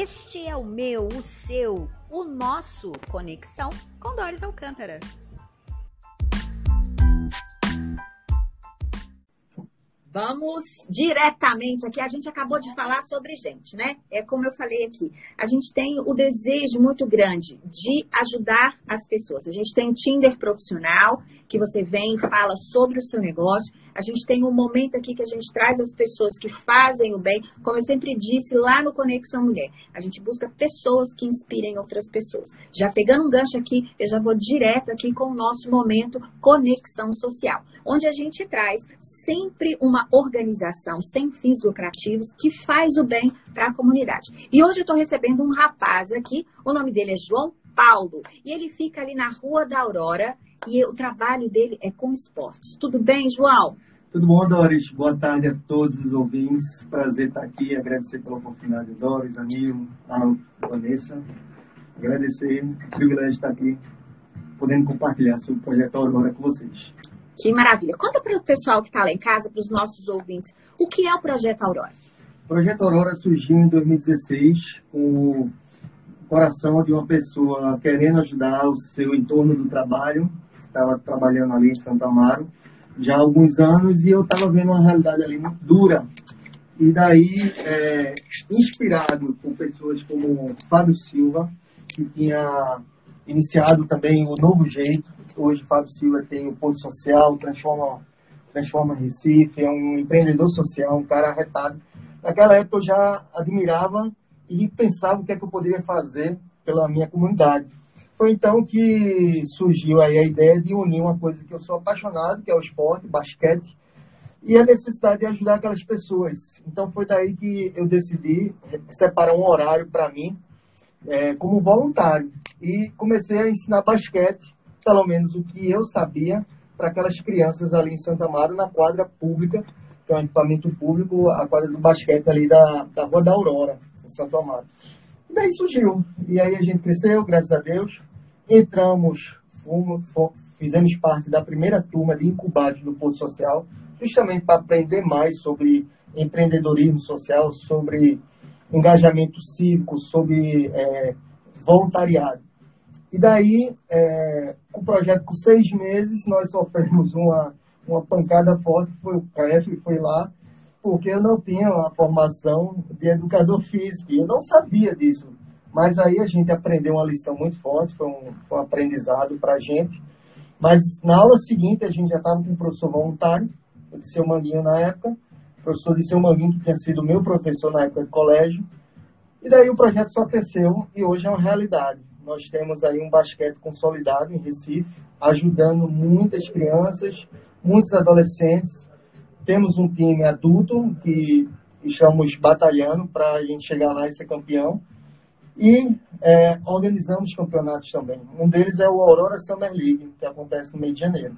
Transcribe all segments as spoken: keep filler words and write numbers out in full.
Este é o meu, o seu, o nosso Conexão com Dóris Alcântara. Vamos diretamente aqui, a gente acabou de falar sobre gente, né? É como eu falei aqui, a gente tem o desejo muito grande de ajudar as pessoas. A gente tem o Tinder profissional, que você vem e fala sobre o seu negócio. A gente tem um momento aqui que a gente traz as pessoas que fazem o bem, como eu sempre disse lá no Conexão Mulher. A gente busca pessoas que inspirem outras pessoas. Já pegando um gancho aqui, eu já vou direto aqui com o nosso momento Conexão Social, onde a gente traz sempre uma Uma organização sem fins lucrativos que faz o bem para a comunidade. E hoje eu estou recebendo um rapaz aqui, o nome dele é João Paulo, e ele fica ali na Rua da Aurora, e o trabalho dele é com esportes. Tudo bem, João? Tudo bom, Dóris? Boa tarde a todos os ouvintes. Prazer estar aqui, agradecer pela oportunidade, Dóris, Anil, Vanessa. Agradecer, o privilégio de estar aqui, podendo compartilhar sobre o Projeto Aurora com vocês. Que maravilha. Conta para o pessoal que está lá em casa, para os nossos ouvintes, o que é o Projeto Aurora? O Projeto Aurora surgiu em dois mil e dezesseis com o coração de uma pessoa querendo ajudar o seu entorno do trabalho. Estava trabalhando ali em Santo Amaro já há alguns anos e eu estava vendo uma realidade ali muito dura. E daí, é, inspirado por pessoas como Fábio Silva, que tinha iniciado também o Novo Jeito. Hoje, Fábio Silva tem o Porto Social, transforma, transforma Recife, é um empreendedor social, um cara arretado. Naquela época, eu já admirava e pensava o que é que eu poderia fazer pela minha comunidade. Foi então que surgiu aí a ideia de unir uma coisa que eu sou apaixonado, que é o esporte, basquete, e a necessidade de ajudar aquelas pessoas. Então, foi daí que eu decidi separar um horário para mim, é, como voluntário, e comecei a ensinar basquete, pelo menos o que eu sabia, para aquelas crianças ali em Santo Amaro, na quadra pública, que é um equipamento público, a quadra do basquete ali da, da Rua da Aurora, em Santo Amaro. E daí surgiu. E aí a gente cresceu, graças a Deus. Entramos, fomos, fizemos parte da primeira turma de incubados do Porto Social, justamente para aprender mais sobre empreendedorismo social, sobre engajamento cívico, sobre é, voluntariado. E daí, é, o projeto com seis meses, nós sofremos uma, uma pancada forte, foi o C R E F, foi lá, porque eu não tinha a formação de educador físico, e eu não sabia disso. Mas aí a gente aprendeu uma lição muito forte, foi um, foi um aprendizado para a gente. Mas na aula seguinte, a gente já estava com um professor voluntário, o Disseu Manguinho na época, o professor Disseu Manguinho, que tinha sido meu professor na época de colégio. E daí o projeto só cresceu e hoje é uma realidade. Nós temos aí um basquete consolidado em Recife, ajudando muitas crianças, muitos adolescentes. Temos um time adulto que estamos batalhando para a gente chegar lá e ser campeão. E é, organizamos campeonatos também. Um deles é o Aurora Summer League, que acontece no mês de janeiro.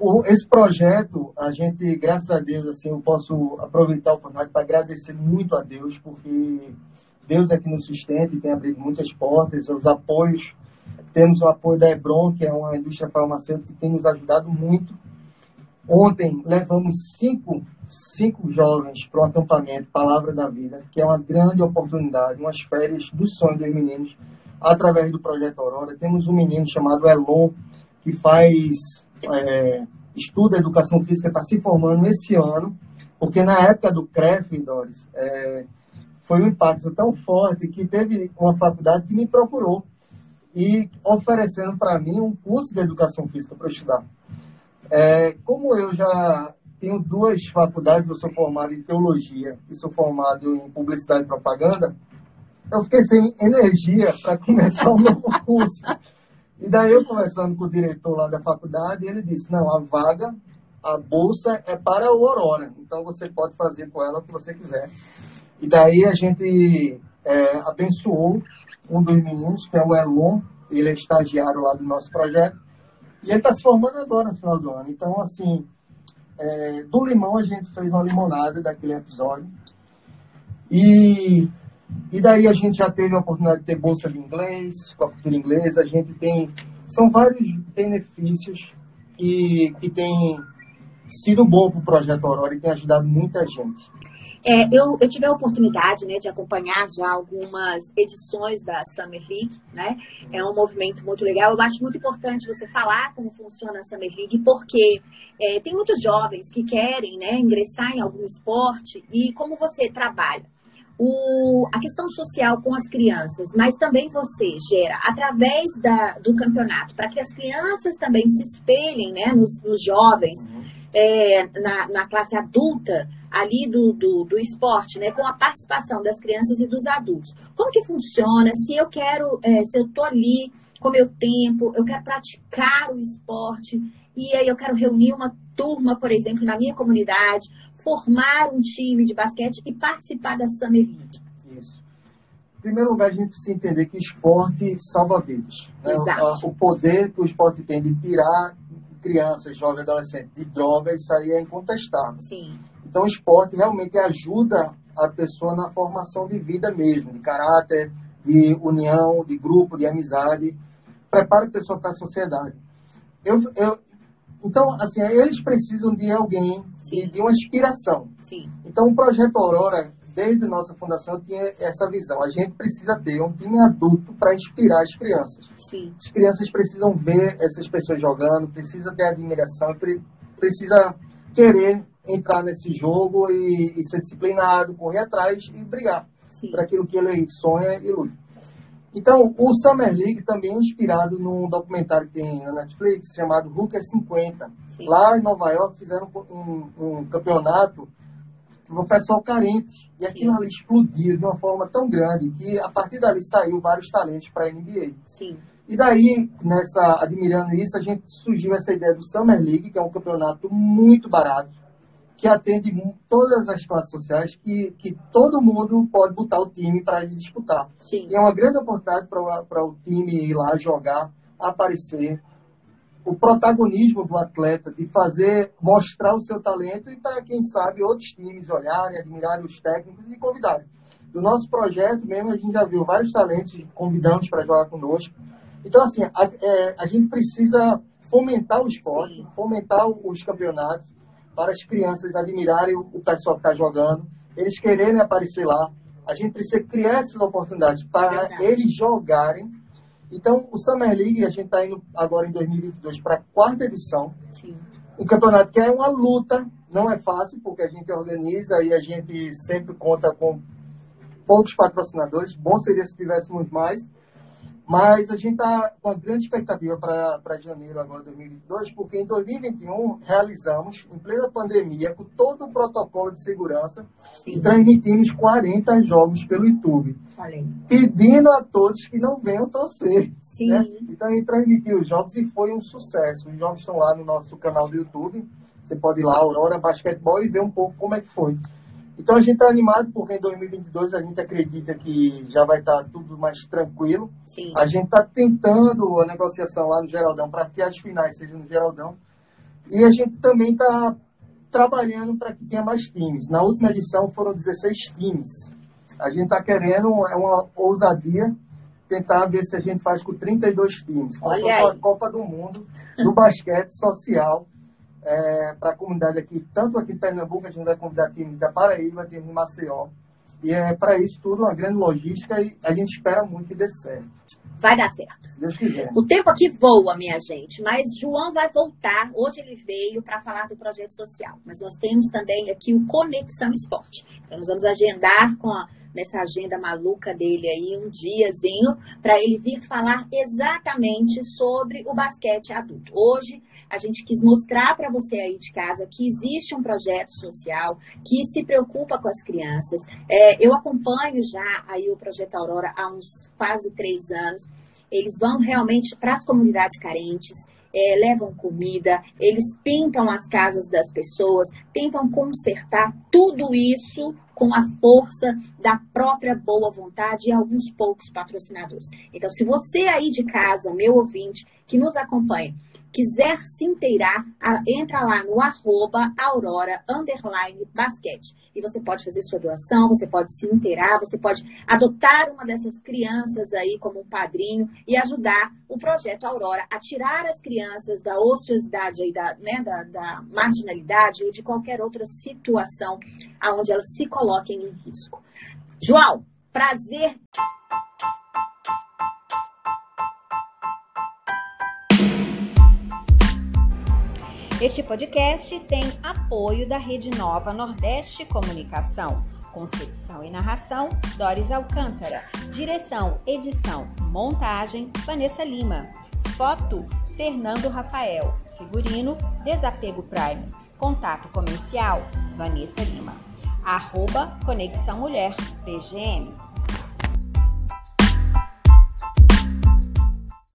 O, esse projeto, a gente, graças a Deus, assim, eu posso aproveitar a oportunidade para agradecer muito a Deus, porque Deus é que nos sustenta e tem abrido muitas portas, os apoios. Temos o apoio da Ebron, que é uma indústria farmacêutica que tem nos ajudado muito. Ontem levamos cinco, cinco jovens para o acampamento Palavra da Vida, que é uma grande oportunidade, umas férias do sonho dos meninos, através do Projeto Aurora. Temos um menino chamado Elon, que faz, é, estuda educação física, está se formando esse ano, porque na época do C R E F, Dóris, é, foi um impacto tão forte que teve uma faculdade que me procurou e oferecendo para mim um curso de educação física para estudar. É, como eu já tenho duas faculdades, eu sou formado em teologia e sou formado em publicidade e propaganda, eu fiquei sem energia para começar o meu curso. E daí eu conversando com o diretor lá da faculdade, ele disse, não, a vaga, a bolsa é para o Aurora, então você pode fazer com ela o que você quiser. E daí a gente é, abençoou um dos meninos, que é o Elon, ele é estagiário lá do nosso projeto, e ele está se formando agora no final do ano. Então, assim, é, do limão a gente fez uma limonada daquele episódio. E, e daí a gente já teve a oportunidade de ter bolsa de inglês, com a cultura inglesa, a gente tem... São vários benefícios que, que tem sido bom para o Projeto Aurora e tem ajudado muita gente. É, eu, eu tive a oportunidade, né, de acompanhar já algumas edições da Summer League, né? É um movimento muito legal. Eu acho muito importante você falar como funciona a Summer League, porque é, tem muitos jovens que querem, né, ingressar em algum esporte, e como você trabalha o, a questão social com as crianças, mas também você gera, através da, do campeonato, para que as crianças também se espelhem, né, nos, nos jovens, é, na, na classe adulta, ali do, do, do esporte, né, com a participação das crianças e dos adultos. Como que funciona? Se eu quero, é, se eu estou ali com meu tempo, eu quero praticar o esporte, e aí eu quero reunir uma turma, por exemplo, na minha comunidade, formar um time de basquete e participar da Summer League. Isso. Em primeiro lugar, a gente precisa entender que esporte salva vidas. Né? Exato. O, o poder que o esporte tem de tirar crianças, jovens, adolescentes de drogas, isso aí é incontestável. Sim. Então, o esporte realmente ajuda a pessoa na formação de vida mesmo, de caráter, de união, de grupo, de amizade. Prepara a pessoa para a sociedade. Eu, eu, então, assim, eles precisam de alguém, e de uma inspiração. Sim. Então, o Projeto Aurora, desde a nossa fundação, tinha essa visão. A gente precisa ter um time adulto para inspirar as crianças. Sim. As crianças precisam ver essas pessoas jogando, precisa ter admiração, pre- precisa querer entrar nesse jogo e, e ser disciplinado, correr atrás e brigar por aquilo que ele sonha e luta. Então, o Summer League também é inspirado num documentário que tem na Netflix, chamado Hooker cinquenta. Sim. Lá em Nova York fizeram um, um campeonato para o pessoal carente, e aquilo ali explodiu de uma forma tão grande que a partir dali saiu vários talentos para a N B A. Sim. E daí, nessa, admirando isso, a gente surgiu essa ideia do Summer League, que é um campeonato muito barato, que atende todas as classes sociais, que, que todo mundo pode botar o time para disputar. Sim. E é uma grande oportunidade para o time ir lá jogar, aparecer, o protagonismo do atleta, de fazer, mostrar o seu talento, e para, quem sabe, outros times olharem, admirarem os técnicos e convidarem. Do nosso projeto mesmo, a gente já viu vários talentos, convidamos para jogar conosco. Então, assim, a, é, a gente precisa fomentar o esporte, Sim. fomentar os campeonatos, para as crianças admirarem o pessoal que está jogando, eles quererem aparecer lá. A gente precisa criar essas oportunidades para Verdade. eles jogarem. Então, o Summer League, a gente está indo agora em dois mil e vinte e dois para a quarta edição. Sim. O campeonato que é uma luta, não é fácil, porque a gente organiza e a gente sempre conta com poucos patrocinadores. Bom seria se tivéssemos mais. Mas a gente está com uma grande expectativa para janeiro agora de dois mil e vinte e dois, porque em dois mil e vinte e um realizamos, em plena pandemia, com todo o protocolo de segurança, Sim. e transmitimos quarenta jogos pelo YouTube, Falei. pedindo a todos que não venham torcer. Sim. Né? Então, a gente transmitiu os jogos e foi um sucesso. Os jogos estão lá no nosso canal do YouTube. Você pode ir lá, Aurora Basquetebol, e ver um pouco como é que foi. Então, a gente está animado, porque em dois mil e vinte e dois a gente acredita que já vai estar tá tudo mais tranquilo. Sim. A gente está tentando a negociação lá no Geraldão, para que as finais sejam no Geraldão. E a gente também está trabalhando para que tenha mais times. Na última edição foram dezesseis times. A gente está querendo, é uma ousadia, tentar ver se a gente faz com trinta e dois times. Olha a Copa do Mundo do basquete social. É, para a comunidade aqui, tanto aqui em Pernambuco, a gente vai convidar time da Paraíba, time de Maceió, e é para isso tudo uma grande logística, e a gente espera muito que dê certo. Vai dar certo. Se Deus quiser. O tempo aqui voa, minha gente, mas João vai voltar, hoje ele veio para falar do projeto social, mas nós temos também aqui o Conexão Esporte, então nós vamos agendar com a nessa agenda maluca dele aí, um diazinho, para ele vir falar exatamente sobre o basquete adulto. Hoje, a gente quis mostrar para você aí de casa que existe um projeto social que se preocupa com as crianças. É, eu acompanho já aí o Projeto Aurora há uns quase três anos. Eles vão realmente para as comunidades carentes, É, levam comida, eles pintam as casas das pessoas, tentam consertar tudo isso com a força da própria boa vontade e alguns poucos patrocinadores. Então, se você aí de casa, meu ouvinte, que nos acompanha, quiser se inteirar, entra lá no arroba Aurora underline basquete. E você pode fazer sua doação, você pode se inteirar, você pode adotar uma dessas crianças aí como um padrinho e ajudar o Projeto Aurora a tirar as crianças da ociosidade, aí, da, né, da, da marginalidade ou de qualquer outra situação onde elas se coloquem em risco. João, prazer... Este podcast tem apoio da Rede Nova Nordeste Comunicação, concepção e narração, Dóris Alcântara, direção, edição, montagem, Vanessa Lima, foto, Fernando Rafael, figurino, Desapego Prime, contato comercial, Vanessa Lima, arroba Conexão Mulher, P G M.